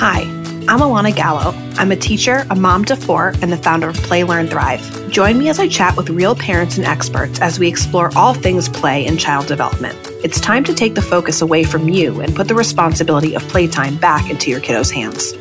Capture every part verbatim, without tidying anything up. Hi, I'm Alana Gallo. I'm a teacher, a mom to four, and the founder of Play, Learn, Thrive. Join me as I chat with real parents and experts as we explore all things play and child development. It's time to take the focus away from you and put the responsibility of playtime back into your kiddos' hands.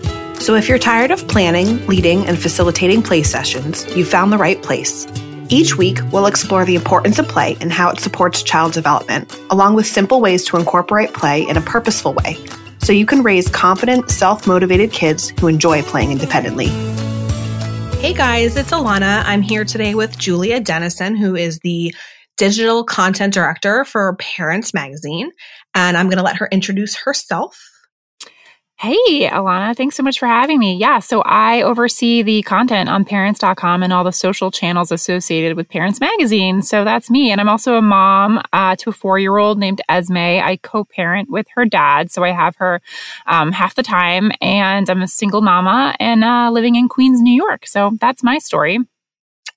So if you're tired of planning, leading, and facilitating play sessions, you found the right place. Each week, we'll explore the importance of play and how it supports child development, along with simple ways to incorporate play in a purposeful way, so you can raise confident, self-motivated kids who enjoy playing independently. Hey guys, it's Alana. I'm here today with Julia Dennison, who is the digital content director for Parents Magazine, and I'm going to let her introduce herself. Hey, Alana, thanks so much for having me. Yeah, so I oversee the content on parents dot com and all the social channels associated with Parents Magazine. So that's me. And I'm also a mom uh, to a four-year-old named Esme. I co-parent with her dad, so I have her um, half the time. And I'm a single mama and uh, living in Queens, New York. So that's my story.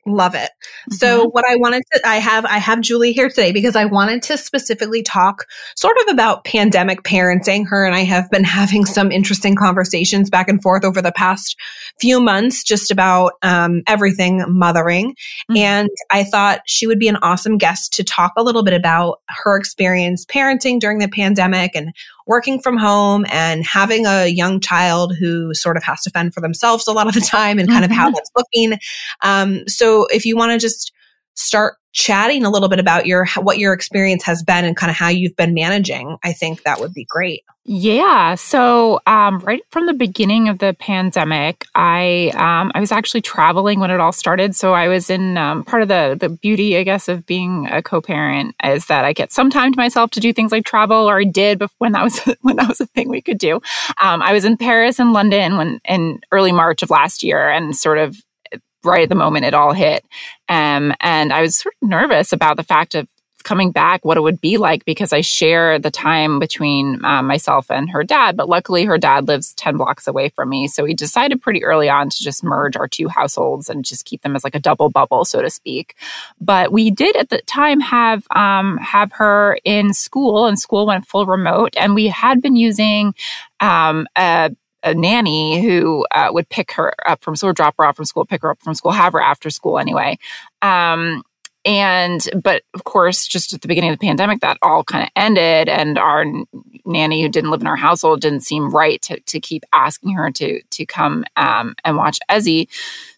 Love it. So mm-hmm. what I wanted to, I have, I have Julie here today because I wanted to specifically talk sort of about pandemic parenting. Her and I have been having some interesting conversations back and forth over the past few months, just about um, everything mothering. Mm-hmm. And I thought she would be an awesome guest to talk a little bit about her experience parenting during the pandemic and working from home and having a young child who sort of has to fend for themselves a lot of the time and kind mm-hmm. of how that's looking. Um, so if you want to just start chatting a little bit about your what your experience has been and kind of how you've been managing, I think that would be great. Yeah. So um, right from the beginning of the pandemic, I um, I was actually traveling when it all started. So I was in um, part of the the beauty, I guess, of being a co-parent is that I get some time to myself to do things like travel, or I did when that was when that was a thing we could do. Um, I was in Paris and London when in early March of last year, and sort of right at the moment it all hit. Um, and I was sort of nervous about the fact of coming back, what it would be like, because I share the time between uh, myself and her dad. But luckily, her dad lives ten blocks away from me. So we decided pretty early on to just merge our two households and just keep them as like a double bubble, so to speak. But we did at the time have um, have her in school, and school went full remote. And we had been using um, a a nanny who uh, would pick her up from school, drop her off from school, pick her up from school, have her after school anyway. Um, and, but of course, just at the beginning of the pandemic, that all kind of ended, and our n- nanny who didn't live in our household didn't seem right to, to keep asking her to, to come um, and watch Ezzy.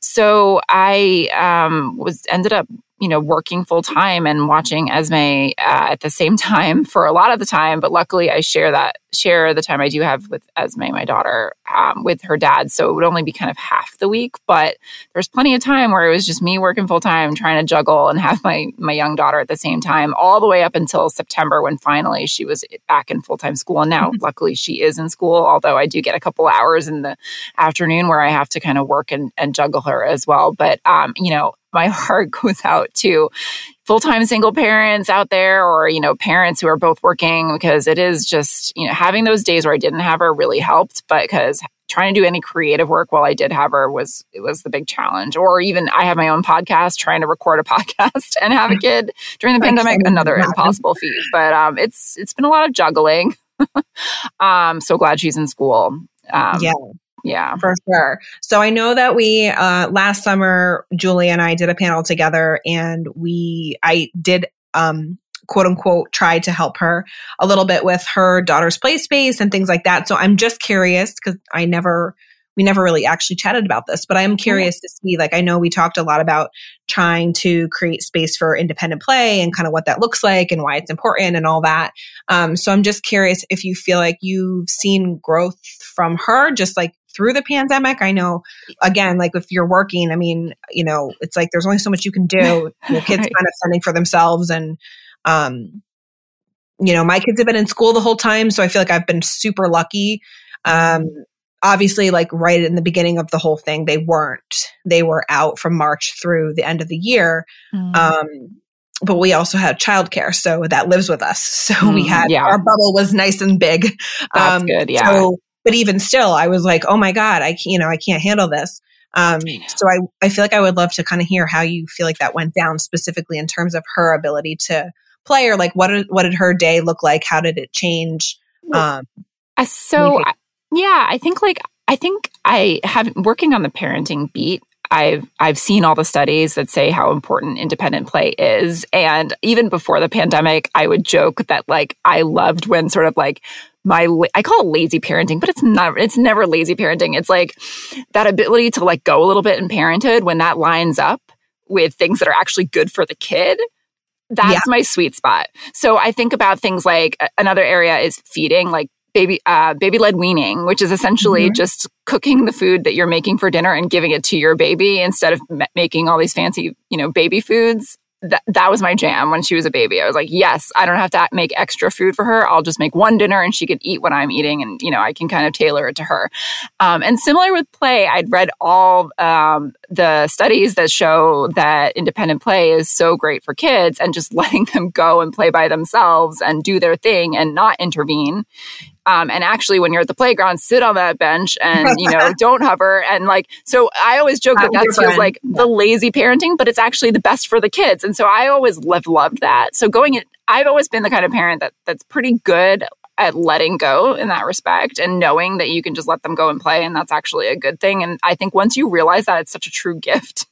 So I um, was ended up you know, working full time and watching Esme uh, at the same time for a lot of the time. But luckily I share that, share the time I do have with Esme, my daughter, um, with her dad. So it would only be kind of half the week, but there's plenty of time where it was just me working full time, trying to juggle and have my, my young daughter at the same time, all the way up until September, when finally she was back in full-time school. And now mm-hmm. luckily she is in school, although I do get a couple hours in the afternoon where I have to kind of work and, and juggle her as well. But, um, you know, my heart goes out to full-time single parents out there, or, you know, parents who are both working, because it is just, you know, having those days where I didn't have her really helped, but because trying to do any creative work while I did have her was, it was the big challenge. Or even I have my own podcast, trying to record a podcast and have a kid during the pandemic, another impossible feat. But um, it's, it's been a lot of juggling. um, so glad she's in school. Um, yeah. Yeah, for sure. So I know that we, uh, last summer, Julie and I did a panel together, and we, I did, um, quote unquote, try to help her a little bit with her daughter's play space and things like that. So I'm just curious, because I never, we never really actually chatted about this, but I am curious to see, like, I know we talked a lot about trying to create space for independent play and kind of what that looks like and why it's important and all that. Um, so I'm just curious if you feel like you've seen growth from her, just like through the pandemic. I know, again, like if you're working, I mean, you know, it's like there's only so much you can do. Your kids right. kind of fending for themselves. And, um, you know, my kids have been in school the whole time. So I feel like I've been super lucky. Um, obviously, like right in the beginning of the whole thing, they weren't. They were out from March through the end of the year. Mm. Um, but we also had childcare. So that lives with us. So mm, we had, yeah. our bubble was nice and big. That's um, good. Yeah. So, but even still, I was like, oh my God, I can't, you know, I can't handle this. Um, I so I, I feel like I would love to kind of hear how you feel like that went down specifically in terms of her ability to play, or like, what, did, what did her day look like? How did it change? Um, so I, yeah, I think like I think I have, working on the parenting beat, I've I've seen all the studies that say how important independent play is. And even before the pandemic, I would joke that like I loved when sort of like my, I call it lazy parenting, but it's not, it's never lazy parenting. It's like that ability to like go a little bit in parenthood when that lines up with things that are actually good for the kid. That's yeah. my sweet spot. So I think about things like another area is feeding, like baby uh, baby-led weaning, which is essentially mm-hmm. just cooking the food that you're making for dinner and giving it to your baby instead of m- making all these fancy, you know, baby foods. That that was my jam when she was a baby. I was like, yes, I don't have to make extra food for her. I'll just make one dinner and she can eat what I'm eating and, you know, I can kind of tailor it to her. Um, and similar with play, I'd read all um, the studies that show that independent play is so great for kids and just letting them go and play by themselves and do their thing and not intervene. Um, and actually, when you're at the playground, sit on that bench and, you know, don't hover. And like, so I always joke that that feels like the lazy parenting, but it's actually the best for the kids. And so I always loved, loved that. So going in, I've always been the kind of parent that that's pretty good at letting go in that respect and knowing that you can just let them go and play. And that's actually a good thing. And I think once you realize that, it's such a true gift.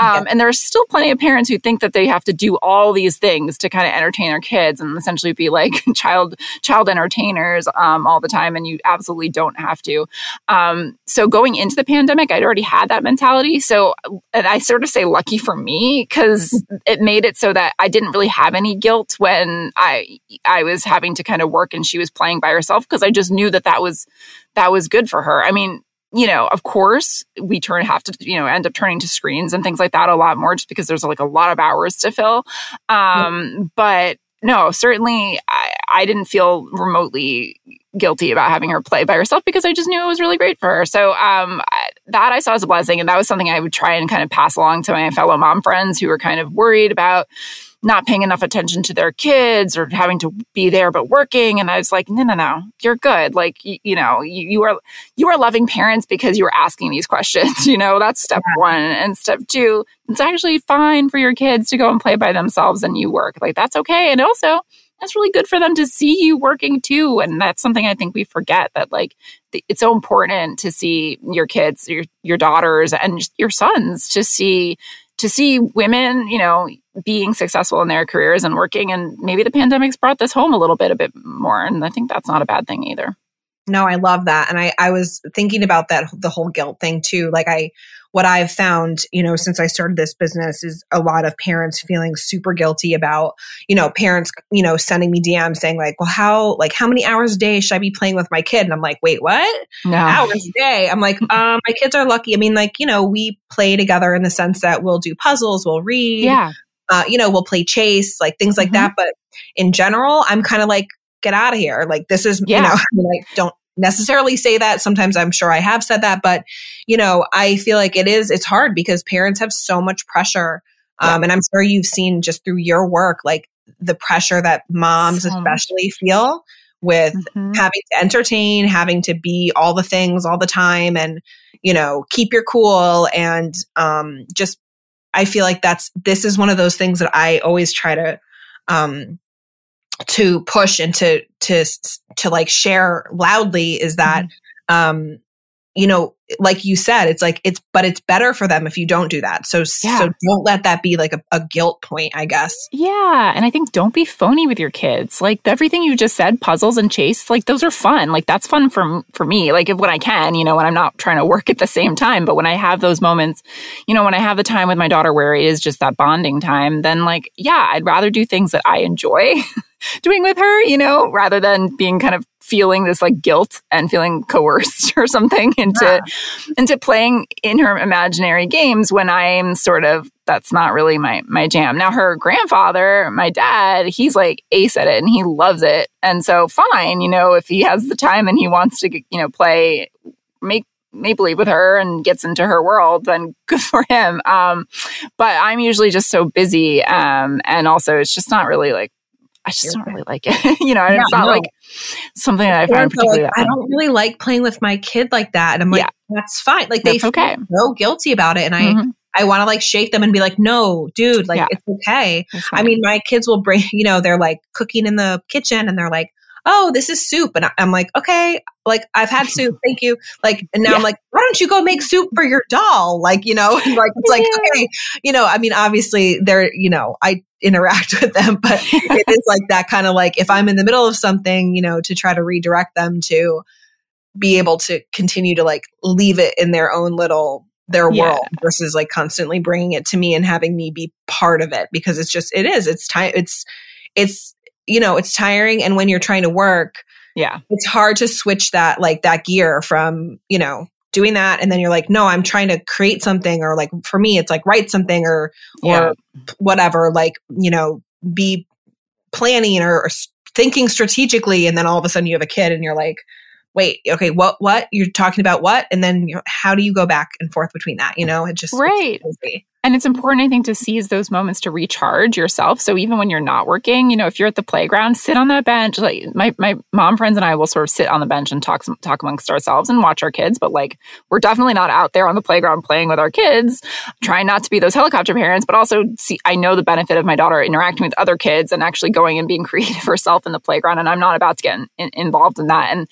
Um, yeah. And there are still plenty of parents who think that they have to do all these things to kind of entertain their kids and essentially be like child child entertainers um, all the time. And you absolutely don't have to. Um, so going into the pandemic, I'd already had that mentality. So and I sort of say lucky for me because it made it so that I didn't really have any guilt when I I was having to kind of work and she was playing by herself because I just knew that that was that was good for her. I mean, you know, of course, we turn have to, you know, end up turning to screens and things like that a lot more just because there's like a lot of hours to fill. Um, yeah. But no, certainly I, I didn't feel remotely guilty about having her play by herself because I just knew it was really great for her. So um, I, that I saw as a blessing. And that was something I would try and kind of pass along to my fellow mom friends who were kind of worried about not paying enough attention to their kids or having to be there, but working. And I was like, no, no, no, you're good. Like, you, you know, you, you are, you are loving parents because you are asking these questions, you know, that's step yeah. one. And step two, it's actually fine for your kids to go and play by themselves and you work. Like, that's okay. And also that's really good for them to see you working too. And that's something I think we forget that like, the, it's so important to see your kids, your, your daughters and your sons to see, to see women, you know, being successful in their careers and working. And maybe the pandemic's brought this home a little bit, a bit more. And I think that's not a bad thing either. No, I love that. And I, I was thinking about that, the whole guilt thing too. Like I, what I've found, you know, since I started this business is a lot of parents feeling super guilty about, you know, parents, you know, sending me D Ms saying like, well, how, like how many hours a day should I be playing with my kid? And I'm like, wait, what? No. Hours a day. I'm like, um, my kids are lucky. I mean, like, you know, we play together in the sense that we'll do puzzles, we'll read, yeah. uh, you know, we'll play chase, like things like mm-hmm. that. But in general, I'm kind of like, get out of here. Like this is, yeah. you know, like don't necessarily say that. Sometimes I'm sure I have said that, but you know, I feel like it is, it's hard because parents have so much pressure. Um, yeah. And I'm sure you've seen just through your work, like the pressure that moms so especially much. Feel with mm-hmm. having to entertain, having to be all the things all the time and, you know, keep your cool. And um, just, I feel like that's, this is one of those things that I always try to, um, to push and to, to, to like share loudly is that, um, you know, like you said, it's like, it's, but it's better for them if you don't do that. So, yeah. so don't let that be like a, a guilt point, I guess. Yeah. And I think don't be phony with your kids. Like everything you just said, puzzles and chase, like those are fun. Like that's fun for, for me. Like if, when I can, you know, when I'm not trying to work at the same time, but when I have those moments, you know, when I have the time with my daughter where it is just that bonding time, then like, yeah, I'd rather do things that I enjoy doing with her, you know, rather than being kind of feeling this like guilt and feeling coerced or something into yeah. into playing in her imaginary games when I'm sort of, that's not really my my jam. Now her grandfather, my dad, he's like ace at it and he loves it. And so fine, you know, if he has the time and he wants to, you know, play, make make believe with her and gets into her world, then good for him. Um, but I'm usually just so busy. Um, and also it's just not really like, I just You're don't right. really like it. You know, yeah, it's not no. like something that I find particularly like, I don't really like playing with my kid like that. And I'm like, yeah. that's fine. Like that's they okay. feel so guilty about it. And I, mm-hmm. I want to like shake them and be like, no, dude, like yeah. it's okay. I mean, my kids will bring, you know, they're like cooking in the kitchen and they're like, oh, this is soup. And I'm like, okay, like I've had soup. Thank you. Like, and now yeah. I'm like, why don't you go make soup for your doll? Like, you know, and like, it's like, okay, you know, I mean, obviously they're, you know, I interact with them, but it is like that kind of like, if I'm in the middle of something, you know, to try to redirect them to be able to continue to like leave it in their own little, their yeah. world versus like constantly bringing it to me and having me be part of it, because it's just, it is, it's time. It's, it's, you know, it's tiring. And when you're trying to work, yeah, it's hard to switch that, like that gear from, you know, doing that. And then you're like, no, I'm trying to create something, or like, for me, it's like write something or, yeah. or whatever, like, you know, be planning or, or thinking strategically. And then all of a sudden you have a kid and you're like, wait, okay, what, what you're talking about, what? And then you know, how do you go back and forth between that? You know, it just, right. It's crazy. And it's important, I think, to seize those moments to recharge yourself. So even when you're not working, you know, if you're at the playground, sit on that bench. Like my, my mom friends and I will sort of sit on the bench and talk talk amongst ourselves and watch our kids. But like, we're definitely not out there on the playground playing with our kids, trying not to be those helicopter parents, but also see, I know the benefit of my daughter interacting with other kids and actually going and being creative herself in the playground. And I'm not about to get in, involved in that. And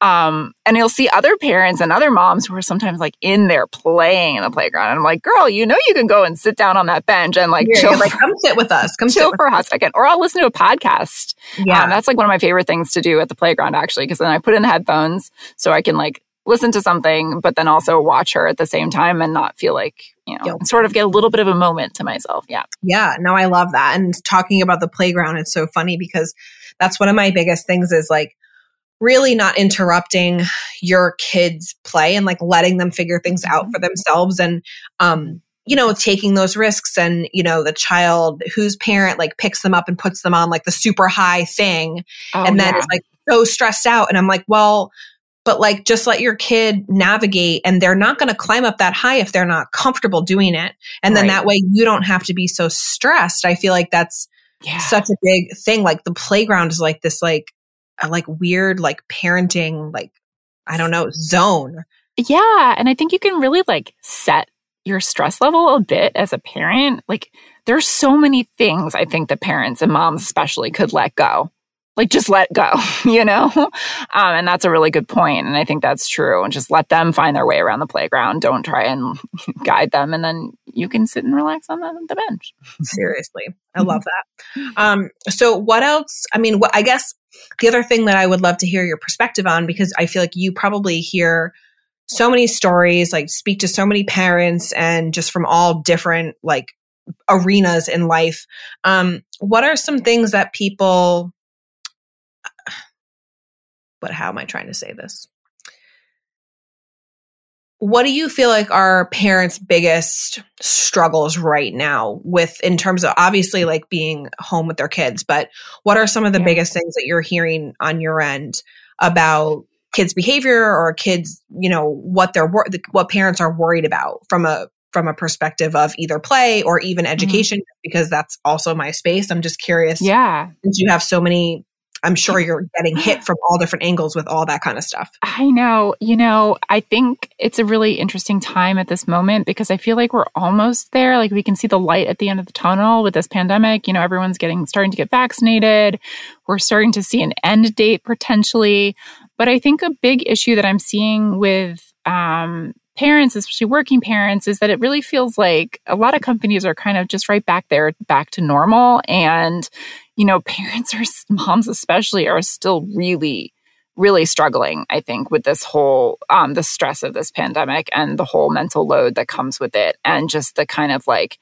Um, and you'll see other parents and other moms who are sometimes like in there playing in the playground. And I'm like, girl, you know, you can go and sit down on that bench and like, yeah, chill. Like, come sit with us. Come chill sit for a hot us. second. Or I'll listen to a podcast. Yeah. Um, that's like one of my favorite things to do at the playground, actually, because then I put in the headphones so I can like listen to something, but then also watch her at the same time and not feel like, you know, yep. sort of get a little bit of a moment to myself. Yeah. Yeah. No, I love that. And talking about the playground, it's so funny because that's one of my biggest things is like, really not interrupting your kids' play and like letting them figure things out for themselves and, um, you know, taking those risks and, you know, the child whose parent like picks them up and puts them on like the super high thing oh, and then yeah. is like so stressed out. And I'm like, well, but like, just let your kid navigate and they're not going to climb up that high if they're not comfortable doing it. And right. then that way you don't have to be so stressed. I feel like that's yeah. such a big thing. Like the playground is like this, like, a like weird, like parenting, like, I don't know, zone. Yeah. And I think you can really like set your stress level a bit as a parent. Like there's so many things I think that parents and moms especially could let go, like just let go, you know? Um, and that's a really good point. And I think that's true. And just let them find their way around the playground. Don't try and guide them. And then you can sit and relax on the, the bench. Seriously. I love that. Um, so what else? I mean, what, I guess, the other thing that I would love to hear your perspective on, because I feel like you probably hear so many stories, like speak to so many parents and just from all different like arenas in life. Um, what are some things that people, but how am I trying to say this? What do you feel like are parents' biggest struggles right now with, in terms of obviously like being home with their kids, but what are some of the yeah. biggest things that you're hearing on your end about kids' behavior or kids, you know, what they're, what parents are worried about from a, from a perspective of either play or even education, mm-hmm. because that's also my space. I'm just curious. Yeah. Since you have so many, I'm sure you're getting hit from all different angles with all that kind of stuff. I know. You know, I think it's a really interesting time at this moment because I feel like we're almost there. Like we can see the light at the end of the tunnel with this pandemic. You know, everyone's getting starting to get vaccinated. We're starting to see an end date potentially. But I think a big issue that I'm seeing with um, parents, especially working parents, is that it really feels like a lot of companies are kind of just right back there, back to normal. And you know, parents or moms especially are still really, really struggling, I think, with this whole, um, the stress of this pandemic and the whole mental load that comes with it. And just the kind of like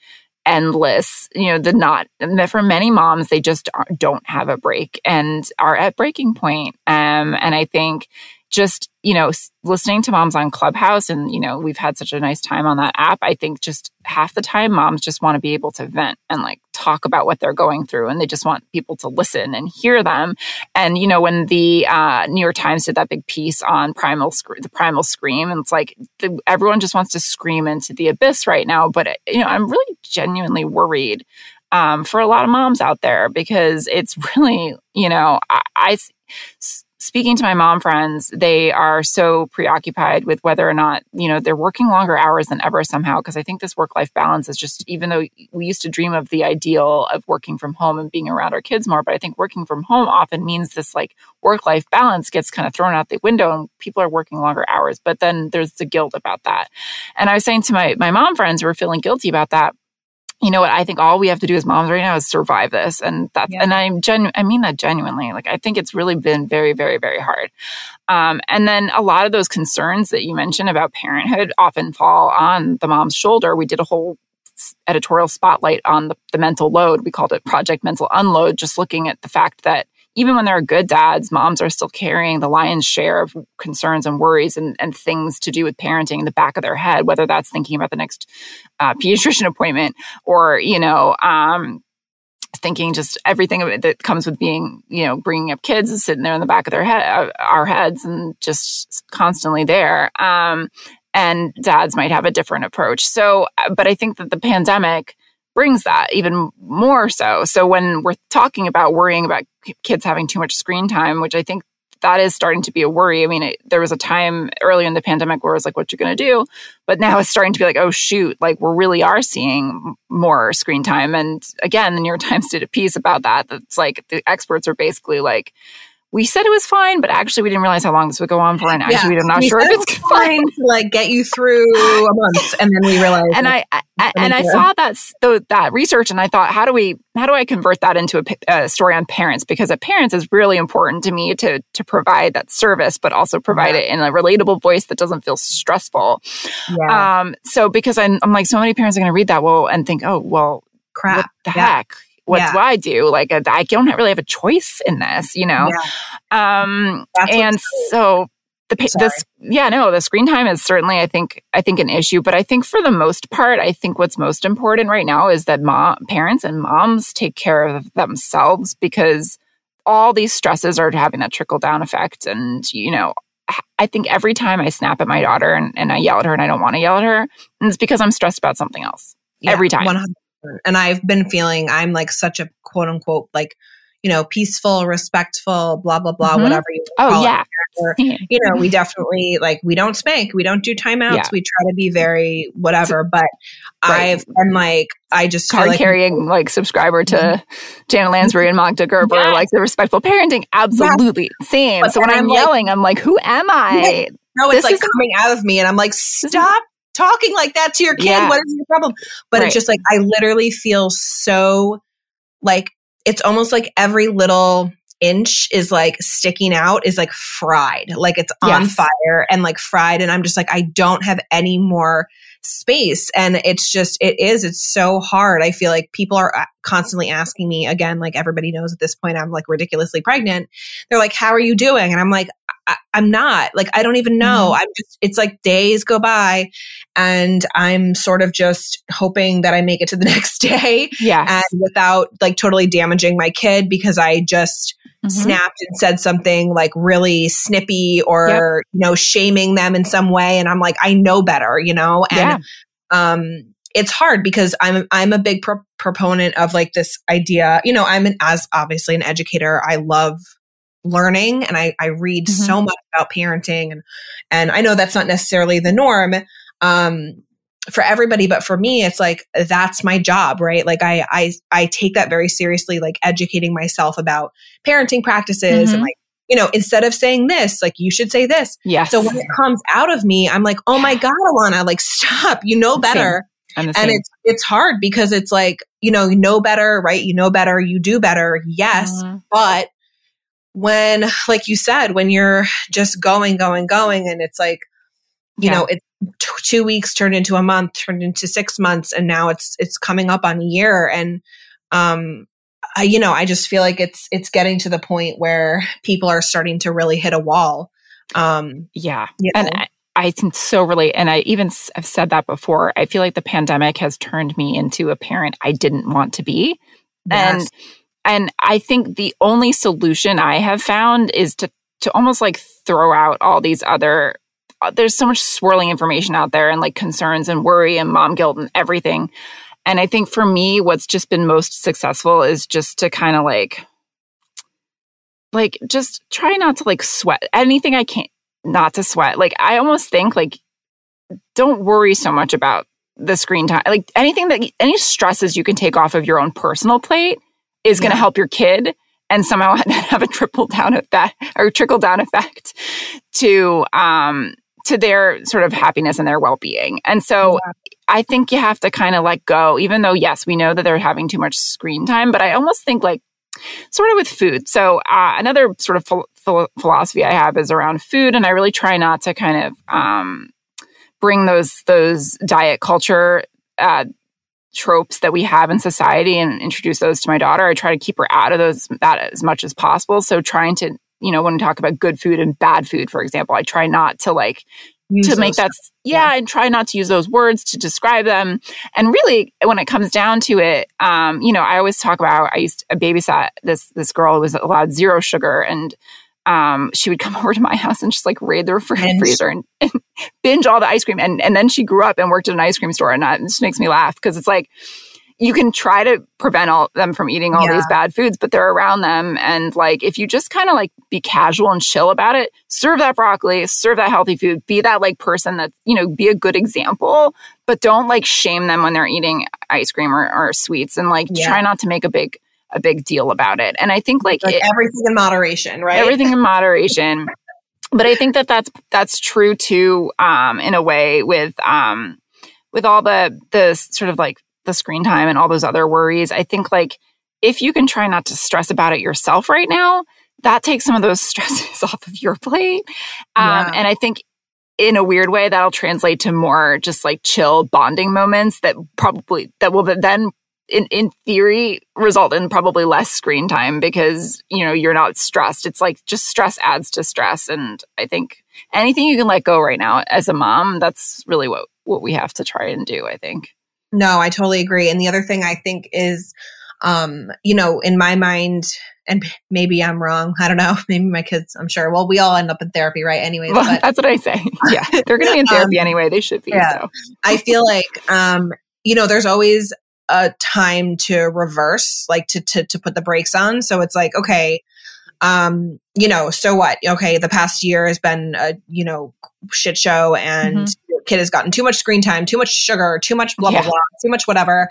endless, you know, the not, for many moms, they just don't have a break and are at breaking point. Um, and I think just, you know, listening to moms on Clubhouse and, you know, we've had such a nice time on that app. I think just half the time moms just want to be able to vent and like talk about what they're going through and they just want people to listen and hear them. And, you know, when the uh, New York Times did that big piece on primal sc- the primal scream, and it's like the, everyone just wants to scream into the abyss right now. But, you know, I'm really genuinely worried um, for a lot of moms out there because it's really, you know, I, I speaking to my mom friends, they are so preoccupied with whether or not, you know, they're working longer hours than ever somehow, because I think this work-life balance is just, even though we used to dream of the ideal of working from home and being around our kids more, but I think working from home often means this like work-life balance gets kind of thrown out the window and people are working longer hours. But then there's the guilt about that. And I was saying to my, my mom friends who were feeling guilty about that, you know what, I think all we have to do as moms right now is survive this. And that's, yeah. and I'm genu- I mean that genuinely. Like, I think it's really been very, very, very hard. Um, and then a lot of those concerns that you mentioned about parenthood often fall on the mom's shoulder. We did a whole editorial spotlight on the, the mental load. We called it Project Mental Unload, just looking at the fact that even when there are good dads, moms are still carrying the lion's share of concerns and worries and, and things to do with parenting in the back of their head, whether that's thinking about the next uh, pediatrician appointment or, you know, um, thinking just everything that comes with being, you know, bringing up kids is sitting there in the back of their head, our heads, and just constantly there. Um, and dads might have a different approach. So, but I think that the pandemic brings that even more so. So when we're talking about worrying about kids having too much screen time, which I think that is starting to be a worry. I mean, it, there was a time earlier in the pandemic where it was like, what you going to do? But now it's starting to be like, oh, shoot, like we really are seeing more screen time. And again, the New York Times did a piece about that. That's like the experts are basically like, we said it was fine, but actually we didn't realize how long this would go on for. And actually, yeah. I'm not we sure if it's fine to like get you through a month, and then we realized. And I, I and I saw that so that research, and I thought, how do we, how do I convert that into a, a story on parents? Because at parents is really important to me to to provide that service, but also provide yeah. it in a relatable voice that doesn't feel stressful. Yeah. Um. So because I'm, I'm like, so many parents are going to read that well and think, oh well, crap, what the yeah. heck. What yeah. do I do? Like, a, I don't really have a choice in this, you know? Yeah. Um, and so the, this, yeah, no, the screen time is certainly, I think, I think an issue, but I think for the most part, I think what's most important right now is that mom, parents and moms take care of themselves, because all these stresses are having that trickle down effect. And, you know, I think every time I snap at my daughter and, and I yell at her and I don't want to yell at her, and it's because I'm stressed about something else yeah, every time. one hundred percent And I've been feeling I'm like such a quote unquote, like, you know, peaceful, respectful, blah, blah, blah, mm-hmm. whatever you want to oh, call yeah. it. Or, you know, we definitely like, we don't spank, we don't do timeouts. Yeah. We try to be very whatever, but right. I've been like, I just card like, carrying like subscriber to mm-hmm. Jana Lansbury and Magda Gerber, yes. like the respectful parenting. Absolutely. Yes. Same. But so when I'm, I'm yelling, like, I'm like, who am I? No, it's this like is- coming out of me and I'm like, stop. Talking like that to your kid, yeah. what is your problem? But right. it's just like, I literally feel so like, it's almost like every little inch is like sticking out is like fried, like it's yes. on fire and like fried. And I'm just like, I don't have any more space. And it's just, it is, it's so hard. I feel like people are constantly asking me again, like everybody knows at this point, I'm like ridiculously pregnant. They're like, how are you doing? And I'm like, I, I'm not like, I don't even know. Mm-hmm. I'm just, it's like days go by and I'm sort of just hoping that I make it to the next day yes. and without like totally damaging my kid because I just mm-hmm. snapped and said something like really snippy or, yep. you know, shaming them in some way. And I'm like, I know better, you know? And, yeah. um, it's hard because I'm I'm a big pro- proponent of like this idea, you know, I'm an, as obviously an educator. I love learning and I, I read mm-hmm. so much about parenting and, and I know that's not necessarily the norm, um, for everybody, but for me, it's like, that's my job, right? Like I, I, I take that very seriously, like educating myself about parenting practices mm-hmm. and like, you know, instead of saying this, like you should say this. Yes. So when it comes out of me, I'm like, oh my God, Alana, like stop, you know better. Same. And it's it's hard because it's like, you know, you know better, right? You know better, you do better. Yes. Uh-huh. But when, like you said, when you're just going, going, going, and it's like, you yeah. know, it's t- two weeks turned into a month, turned into six months. And now it's, it's coming up on a year. And, um, I, you know, I just feel like it's, it's getting to the point where people are starting to really hit a wall. Um, yeah. You know? And I- I can so relate. And I even have said that before. I feel like the pandemic has turned me into a parent I didn't want to be. Yes. And and I think the only solution I have found is to to almost like throw out all these other, there's so much swirling information out there and like concerns and worry and mom guilt and everything. And I think for me, what's just been most successful is just to kind of like like, just try not to like sweat anything I can't not to sweat. Like, I almost think like, don't worry so much about the screen time. Like anything that, any stresses you can take off of your own personal plate is going to yeah. help your kid and somehow have a triple down effect or trickle down effect to, um, to their sort of happiness and their well-being. And so yeah. I think you have to kind of let go, even though, yes, we know that they're having too much screen time, but I almost think like sort of with food. So uh, another sort of ph- ph- philosophy I have is around food. And I really try not to kind of um, bring those, those diet culture uh, tropes that we have in society and introduce those to my daughter. I try to keep her out of those that as much as possible. So trying to, you know, when we talk about good food and bad food, for example, I try not to like, use to make that, yeah, yeah, and try not to use those words to describe them. And really, when it comes down to it, um, you know, I always talk about, I used to babysat this, this girl who was allowed zero sugar, and um, she would come over to my house and just like raid the freezer and, and binge all the ice cream. And, and then she grew up and worked at an ice cream store, and that just makes me laugh because it's like, you can try to prevent all them from eating all yeah. these bad foods, but they're around them. And like, if you just kind of like be casual and chill about it, serve that broccoli, serve that healthy food, be that like person that, you know, be a good example, but don't like shame them when they're eating ice cream or, or sweets, and like yeah. try not to make a big, a big deal about it. And I think like, like it, everything in moderation, right? Everything in moderation. But I think that that's, that's true too, um, in a way with, um, with all the, the sort of like, the screen time and all those other worries. I think like if you can try not to stress about it yourself right now, that takes some of those stresses off of your plate. Um, yeah. And I think in a weird way, that'll translate to more just like chill bonding moments that probably, that will then in, in theory result in probably less screen time because, you know, you're not stressed. It's like just stress adds to stress. And I think anything you can let go right now as a mom, that's really what, what we have to try and do, I think. No, I totally agree. And the other thing I think is, um, you know, in my mind, and maybe I'm wrong, I don't know, maybe my kids, I'm sure. Well, we all end up in therapy, right? Anyways. Well, but, that's what I say. Yeah. They're going to be in therapy um, anyway. They should be. Yeah. So. I feel like, um, you know, there's always a time to reverse, like to, to, to put the brakes on. So it's like, okay, um, you know, so what? Okay. The past year has been a, you know, shit show, and mm-hmm. kid has gotten too much screen time, too much sugar, too much blah, blah, yeah. blah, too much whatever.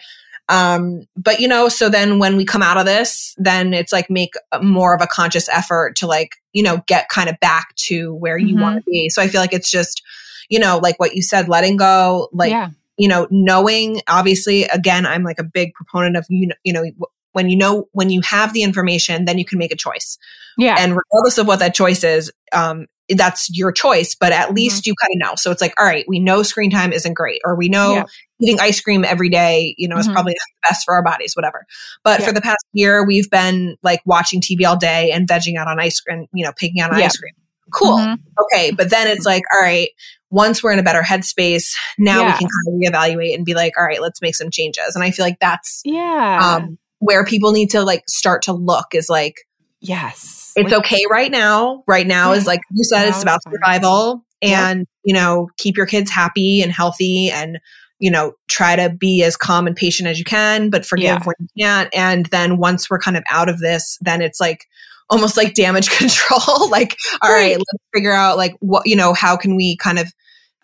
Um, but, you know, so then when we come out of this, then it's like make more of a conscious effort to like, you know, get kind of back to where you mm-hmm. want to be. So I feel like it's just, you know, like what you said, letting go, like, yeah. you know, knowing, obviously, again, I'm like a big proponent of, you know, you know, when you know, when you have the information, then you can make a choice. Yeah. And regardless of what that choice is, um, that's your choice, but at least mm-hmm. you kind of know. So it's like, all right, we know screen time isn't great, or we know yeah. eating ice cream every day, you know, mm-hmm. is probably not the best for our bodies, whatever. But yeah. for the past year, we've been like watching T V all day and vegging out on ice cream, you know, picking out on yeah. ice cream. Cool. Mm-hmm. Okay. But then it's like, all right, once we're in a better headspace, now yeah. we can kind of reevaluate and be like, all right, let's make some changes. And I feel like that's yeah. um, where people need to like start to look is like, yes. It's like, okay right now. Right now yeah, is like you said, it's about survival and, yep. you know, keep your kids happy and healthy and, you know, try to be as calm and patient as you can, but forgive yeah. when you can't. And then once we're kind of out of this, then it's like almost like damage control. Like, all right. right, let's figure out like what, you know, how can we kind of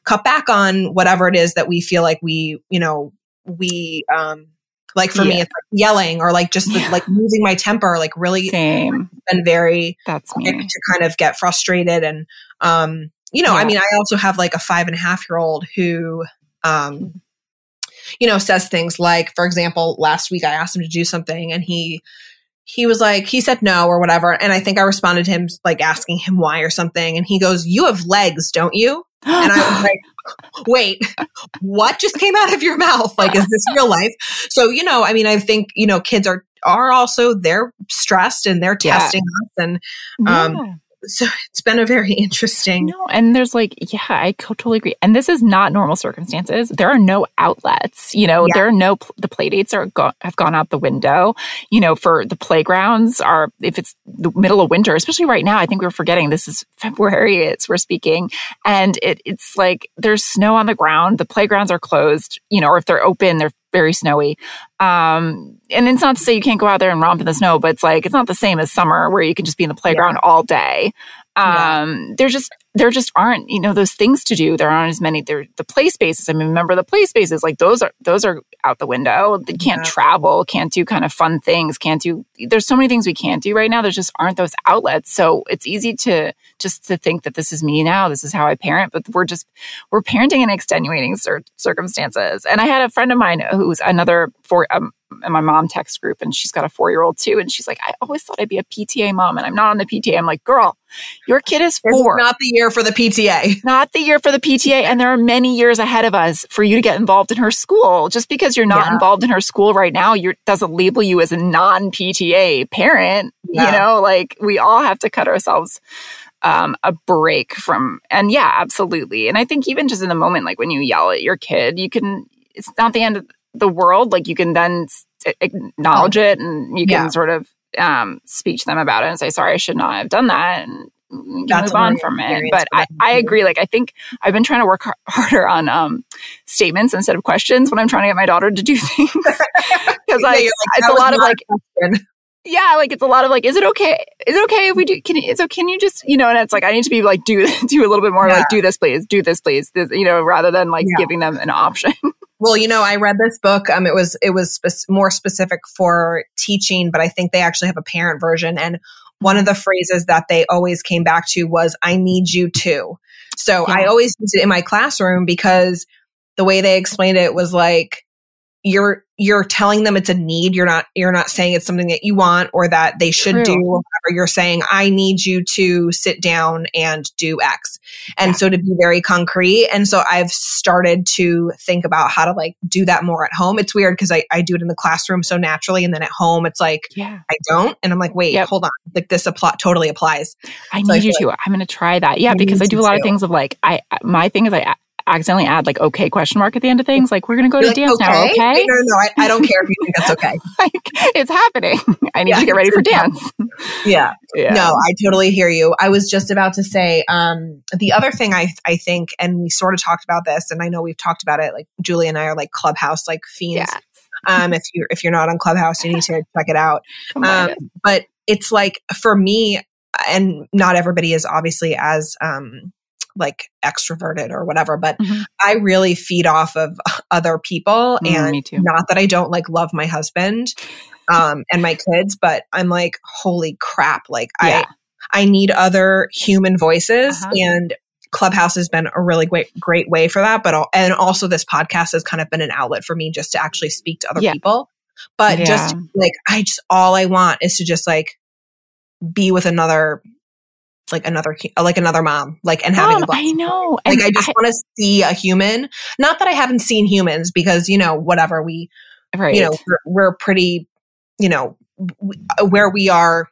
cut back on whatever it is that we feel like we, you know, we, um, like for yeah. me, it's like yelling or like just the, yeah. like losing my temper, like really Same. been very That's quick me. to kind of get frustrated. And, um, you know, yeah. I mean, I also have like a five and a half year old who, um, you know, says things like, for example, last week I asked him to do something and he, he was like, he said no or whatever. And I think I responded to him like asking him why or something. And he goes, "You have legs, don't you?" And I was like, wait, what just came out of your mouth? Like, is this real life? So, you know, I mean, I think, you know, kids are, are also, they're stressed and they're testing yeah. us. And um, yeah. so it's been a very interesting. No, and there's like, yeah, I totally agree. And this is not normal circumstances. There are no outlets, you know, yeah. there are no, the play dates are go, have gone out the window, you know, for the playgrounds are, if it's the middle of winter, especially right now, I think we're forgetting this is February, it's, we're speaking and it it's like, there's snow on the ground, the playgrounds are closed, you know, or if they're open, they're very snowy. Um, and it's not to say you can't go out there and romp in the snow, but it's like, it's not the same as summer where you can just be in the playground yeah. all day. Um, yeah. There just, there just aren't, you know, those things to do. There aren't as many, there, the play spaces. I mean, remember the play spaces, like those are, those are out the window. They can't yeah. travel, can't do kind of fun things, can't do, there's so many things we can't do right now. There just aren't those outlets. So it's easy to just to think that this is me now, this is how I parent, but we're just, we're parenting in extenuating cir- circumstances. And I had a friend of mine who's another four, um, in my mom text group, and she's got a four-year-old too. And she's like, I always thought I'd be a P T A mom, and I'm not on the P T A. I'm like, girl, your kid is four. It's not the year for the P T A. Not the year for the P T A. And there are many years ahead of us for you to get involved in her school. Just because you're not yeah. involved in her school right now, you're, doesn't label you as a non-P T A parent. Yeah. You know, like we all have to cut ourselves um, a break from, and yeah, absolutely. And I think even just in the moment, like when you yell at your kid, you can, it's not the end of the world. Like you can then acknowledge it, and you can yeah. sort of um, speak to them about it and say, sorry, I should not have done that. And you can move on from it. But I, I agree. Like, I think I've been trying to work har- harder on um, statements instead of questions when I'm trying to get my daughter to do things. Because like, yeah, like, it's a lot of like, question. yeah, like it's a lot of like, is it okay? Is it okay if we do, can you, so can you just, you know, and it's like, I need to be like, do, do a little bit more yeah. like, do this, please, do this, please, this, you know, rather than like yeah. giving them an option. Well, you know, I read this book. Um, it was it was spe- more specific for teaching, but I think they actually have a parent version. And one of the phrases that they always came back to was, I need you to. So yeah. I always used it in my classroom because the way they explained it was like, you're you're telling them it's a need. You're not you're not saying it's something that you want or that they should True. do. Or you're saying, I need you to sit down and do X. And yeah. so to be very concrete. And so I've started to think about how to like do that more at home. It's weird because I, I do it in the classroom so naturally. And then at home, it's like, yeah. I don't. And I'm like, wait, yep. hold on. Like this apply, totally applies. I so need I you like, to. I'm going to try that. Yeah, I because I do a lot too. of things of like, I my thing is I accidentally add like okay question mark at the end of things, like we're gonna go You're to like, dance okay? now okay no no, no I, I don't care if you think that's okay. Like it's happening. I need yeah, to get ready for dance. yeah. yeah no I totally hear you. I was just about to say um the other thing I I think, and we sort of talked about this, and I know we've talked about it, like Julie and I are like Clubhouse like fiends. yeah. um if you're if you're not on Clubhouse, you need to check it out. Oh um but it's like for me, and not everybody is obviously as um like extroverted or whatever, but mm-hmm. I really feed off of other people. Mm, and me too. Not that I don't like love my husband um, and my kids, but I'm like, holy crap. Like yeah. I, I need other human voices, uh-huh. and Clubhouse has been a really great, great way for that. But, I'll, and also this podcast has kind of been an outlet for me just to actually speak to other yeah. people. But yeah. just like, I just, all I want is to just like be with another like another, like another mom, like, and mom, having, a black I know. Like, and I just want to see a human. Not that I haven't seen humans because, you know, whatever we, right. you know, we're, we're pretty, you know, we, where we are,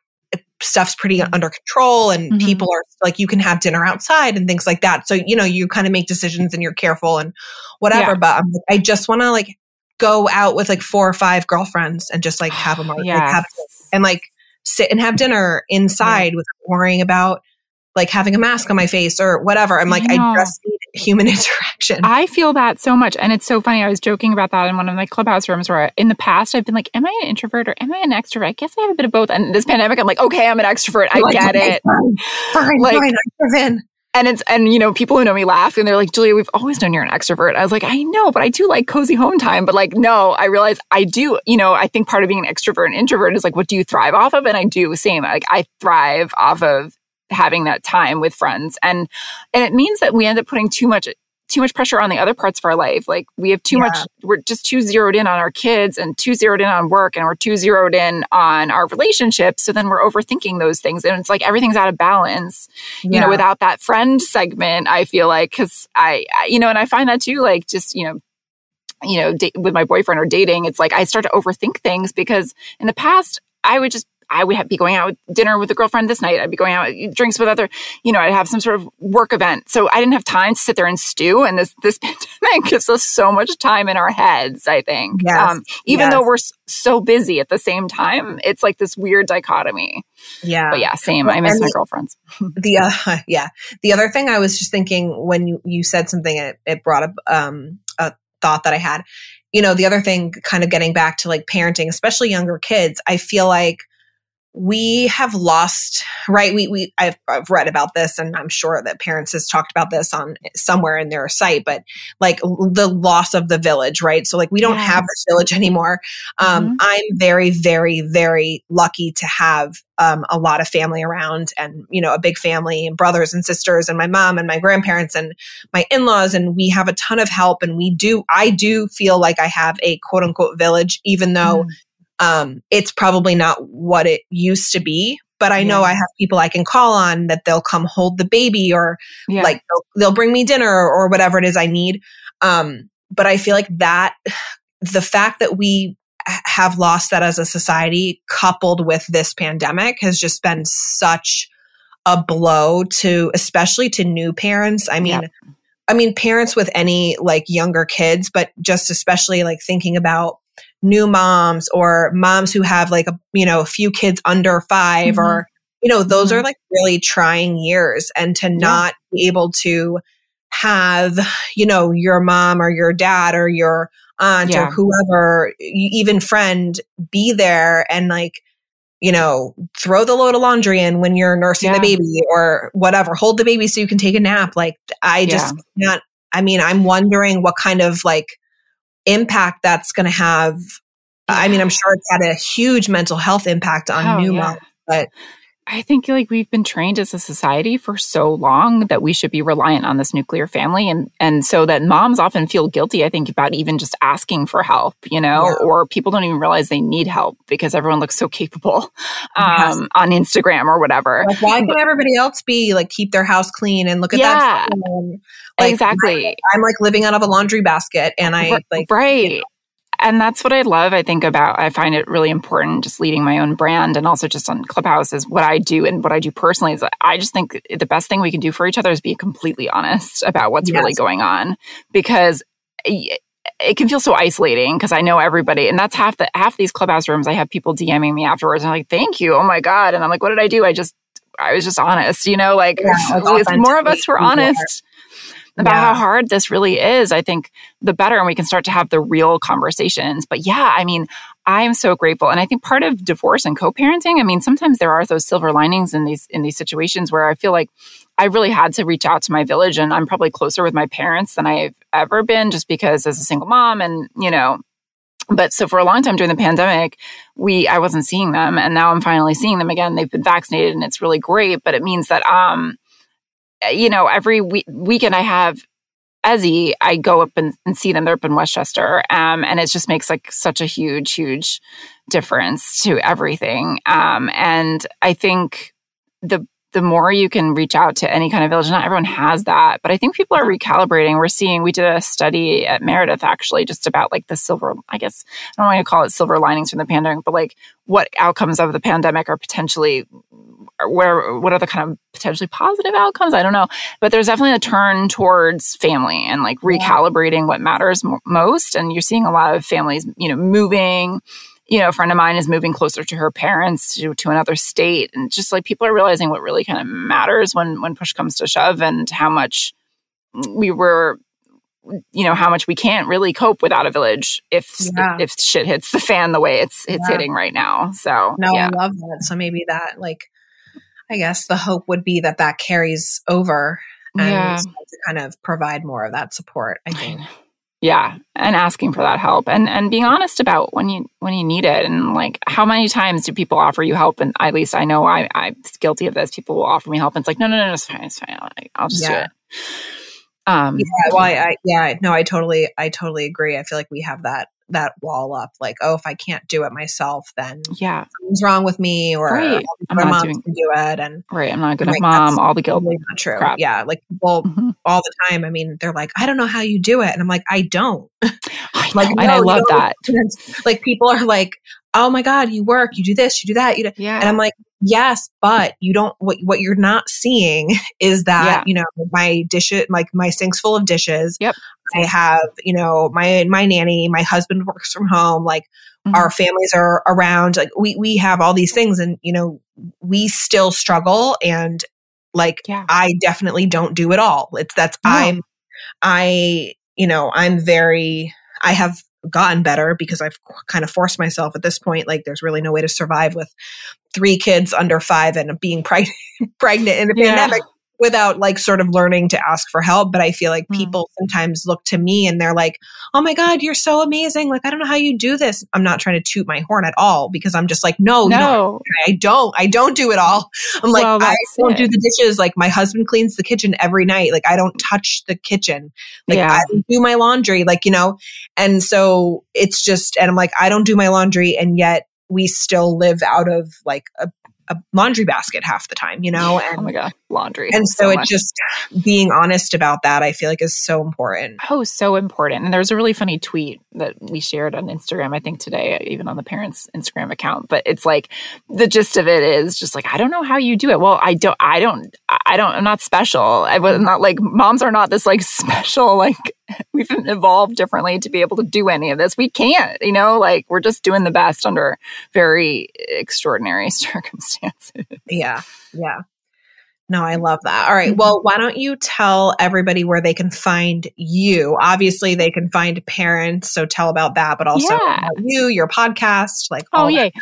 stuff's pretty mm-hmm. under control, and mm-hmm. people are like, you can have dinner outside and things like that. So, you know, you kind of make decisions and you're careful and whatever, yeah. but I'm like, I just want to like go out with like four or five girlfriends and just like have them, yes. like, have, and like sit and have dinner inside yeah. without worrying about like having a mask on my face or whatever. I'm like, I, I just need human interaction. I feel that so much. And it's so funny. I was joking about that in one of my Clubhouse rooms where I, in the past I've been like, am I an introvert or am I an extrovert? I guess I have a bit of both. And this pandemic, I'm like, okay, I'm an extrovert. I like, get okay, it. Fine, like, fine, I'm driven. And it's, and you know, people who know me laugh and they're like, Julia, we've always known you're an extrovert. I was like, I know, but I do like cozy home time. But like, no, I realize I do, you know, I think part of being an extrovert and introvert is like, what do you thrive off of? And I do the same. Like I thrive off of having that time with friends. And, and it means that we end up putting too much, too much pressure on the other parts of our life. Like we have too yeah. much, we're just too zeroed in on our kids and too zeroed in on work and we're too zeroed in on our relationships. So then we're overthinking those things. And it's like, everything's out of balance, yeah. you know, without that friend segment, I feel like, cause I, I, you know, and I find that too, like just, you know, you know, da- with my boyfriend or dating, it's like, I start to overthink things because in the past I would just I would have, be going out with dinner with a girlfriend this night. I'd be going out with drinks with other, you know, I'd have some sort of work event. So I didn't have time to sit there and stew. And this, this pandemic gives us so much time in our heads, I think. Yes. Um, even yes. though we're so busy at the same time, it's like this weird dichotomy. Yeah. But yeah, same. I miss and my the, girlfriends. The, uh, yeah. The other thing I was just thinking when you, you said something, and it, it brought up um, a thought that I had you know, the other thing, kind of getting back to like parenting, especially younger kids, I feel like we have lost, right? We, we, I've, I've read about this, and I'm sure that parents has talked about this on somewhere in their site, but like the loss of the village, right? So like, we don't yes. have this village anymore. Um, mm-hmm. I'm very, very, very lucky to have, um, a lot of family around, and, you know, a big family, and brothers and sisters, and my mom and my grandparents and my in-laws. And we have a ton of help, and we do, I do feel like I have a quote unquote village, even though mm-hmm. Um, it's probably not what it used to be, but I know yeah. I have people I can call on that they'll come hold the baby, or yeah. like they'll, they'll bring me dinner, or, or whatever it is I need. Um, but I feel like that, the fact that we have lost that as a society, coupled with this pandemic, has just been such a blow to, especially to new parents. I mean, yeah. I mean, parents with any like younger kids, but just especially like thinking about new moms, or moms who have like a, you know, a few kids under five, mm-hmm. or, you know, those mm-hmm. are like really trying years, and to not yeah. be able to have, you know, your mom or your dad or your aunt yeah. or whoever, even friend, be there and like, you know, throw the load of laundry in when you're nursing yeah. the baby, or whatever, hold the baby so you can take a nap. Like, I just yeah. can't, I mean, I'm wondering what kind of like impact that's going to have. I mean, I'm sure it's had a huge mental health impact on oh, new yeah. moms, but I think like we've been trained as a society for so long that we should be reliant on this nuclear family. And, and so that moms often feel guilty, I think, about even just asking for help, you know, yeah. or people don't even realize they need help because everyone looks so capable um, yes. on Instagram or whatever. Like, why can everybody else be like, keep their house clean and look at yeah, that? And, like, exactly. My, I'm like living out of a laundry basket, and I R- like, right. You know, and that's what I love, I think, about, I find it really important just leading my own brand, and also just on Clubhouse, is what I do, and what I do personally is I just think the best thing we can do for each other is be completely honest about what's yes. really going on, because it can feel so isolating, because I know everybody, and that's half the half these Clubhouse rooms. I have people DMing me afterwards, and I'm like, thank you. Oh my God. And I'm like, what did I do? I just, I was just honest, you know, like yeah, it's more of us were honest. About yeah. how hard this really is, I think, the better. And we can start to have the real conversations. But yeah, I mean, I am so grateful. And I think part of divorce and co-parenting, I mean, sometimes there are those silver linings in these in these situations where I feel like I really had to reach out to my village. And I'm probably closer with my parents than I've ever been, just because as a single mom and, you know. But so for a long time during the pandemic, we I wasn't seeing them. And now I'm finally seeing them again. They've been vaccinated, and it's really great. But it means that um. you know, every week, weekend I have Esme, I go up and, and see them. They're up in Westchester. Um, and it just makes like such a huge, huge difference to everything. Um, and I think the, the more you can reach out to any kind of village, not everyone has that, but I think people are recalibrating. We're seeing, we did a study at Meredith actually just about like the silver, I guess, I don't want to call it silver linings from the pandemic, but like what outcomes of the pandemic are potentially where, what are the kind of potentially positive outcomes? I don't know. But there's definitely a turn towards family and like recalibrating what matters m- most. And you're seeing a lot of families, you know, moving, you know, a friend of mine is moving closer to her parents to, to another state. And just like people are realizing what really kind of matters when, when push comes to shove, and how much we were, you know, how much we can't really cope without a village if yeah. if shit hits the fan the way it's it's yeah. hitting right now. So no, yeah. I love that. So maybe that, like, I guess the hope would be that that carries over and yeah. to kind of provide more of that support, I think. Yeah. And asking for that help, and, and being honest about when you, when you need it. And like, how many times do people offer you help? And at least I know I, I'm guilty of this. People will offer me help, and it's like, no, no, no, no, it's fine. It's fine. I'll just yeah. do it. Um, yeah. Well, I, I, yeah, no, I totally, I totally agree. I feel like we have that, that wall up, like, oh, if I can't do it myself, then yeah, something's wrong with me, or right. my mom doing, can do it, and right, I'm not a good like, mom. All the guilt, totally not true. Crap. Yeah, like people mm-hmm. all the time. I mean, they're like, I don't know how you do it, and I'm like, I don't. I like, no, and I love that. Like people are like, oh my God, you work, you do this, you do that, you do. Yeah, and I'm like, yes, but you don't. What what you're not seeing is that yeah. you know my dishes, like my sink's full of dishes. Yep. I have, you know, my, my nanny, my husband works from home. Like mm-hmm. our families are around, like we, we have all these things, and, you know, we still struggle, and like, yeah. I definitely don't do it all. It's that's, no. I'm, I, you know, I'm very, I have gotten better because I've kind of forced myself at this point. Like, there's really no way to survive with three kids under five and being preg- pregnant in the yeah. pandemic without like sort of learning to ask for help. But I feel like people mm. sometimes look to me and they're like, oh my God, you're so amazing. Like, I don't know how you do this. I'm not trying to toot my horn at all because I'm just like, no, no, no I don't. I don't do it all. I'm like, well, I don't it. do the dishes. Like, my husband cleans the kitchen every night. Like, I don't touch the kitchen. Like, yeah. I don't do my laundry, like, you know? And so it's just, and I'm like, I don't do my laundry. And yet we still live out of like a a laundry basket half the time, you know? And, oh my God, laundry. And so, so it much. just being honest about that, I feel like is so important. Oh, so important. And there's a really funny tweet that we shared on Instagram, I think today, even on the parents' Instagram account, but it's like, the gist of it is just like, I don't know how you do it. Well, I don't, I don't, I don't, I'm not special. I was not like, moms are not this like special, like we've evolved differently to be able to do any of this. We can't, you know, like we're just doing the best under very extraordinary circumstances. Yeah. Yeah. No, I love that. All right. Well, why don't you tell everybody where they can find you? Obviously, they can find Parents, so tell about that, but also yeah. about you, your podcast, like all oh, yeah. that.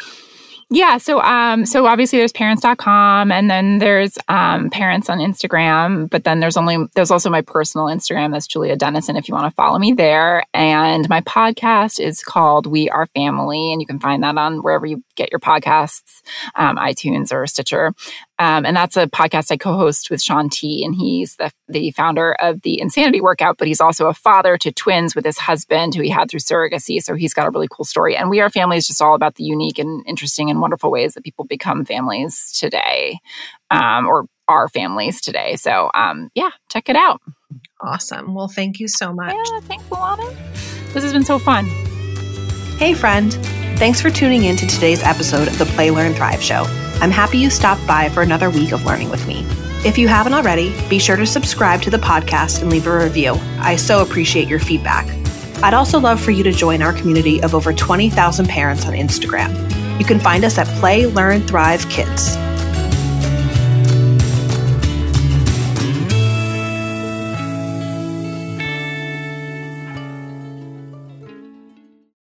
Yeah. So, um, so obviously there's parents dot com and then there's, um, Parents on Instagram, but then there's only, there's also my personal Instagram. That's Julia Dennison, if you want to follow me there. And my podcast is called We Are Family, and you can find that on wherever you get your podcasts, um, iTunes or Stitcher. Um, and that's a podcast I co-host with Sean T, and he's the, the founder of the Insanity Workout, but he's also a father to twins with his husband who he had through surrogacy. So he's got a really cool story. And We Are Family is just all about the unique and interesting and wonderful ways that people become families today, um, or are families today. So um, yeah, check it out. Awesome. Well, thank you so much. Yeah, thanks, Alana. This has been so fun. Hey, friend. Thanks for tuning in to today's episode of the Play, Learn, Thrive show. I'm happy you stopped by for another week of learning with me. If you haven't already, be sure to subscribe to the podcast and leave a review. I so appreciate your feedback. I'd also love for you to join our community of over twenty thousand parents on Instagram. You can find us at Play, Learn, Thrive Kids.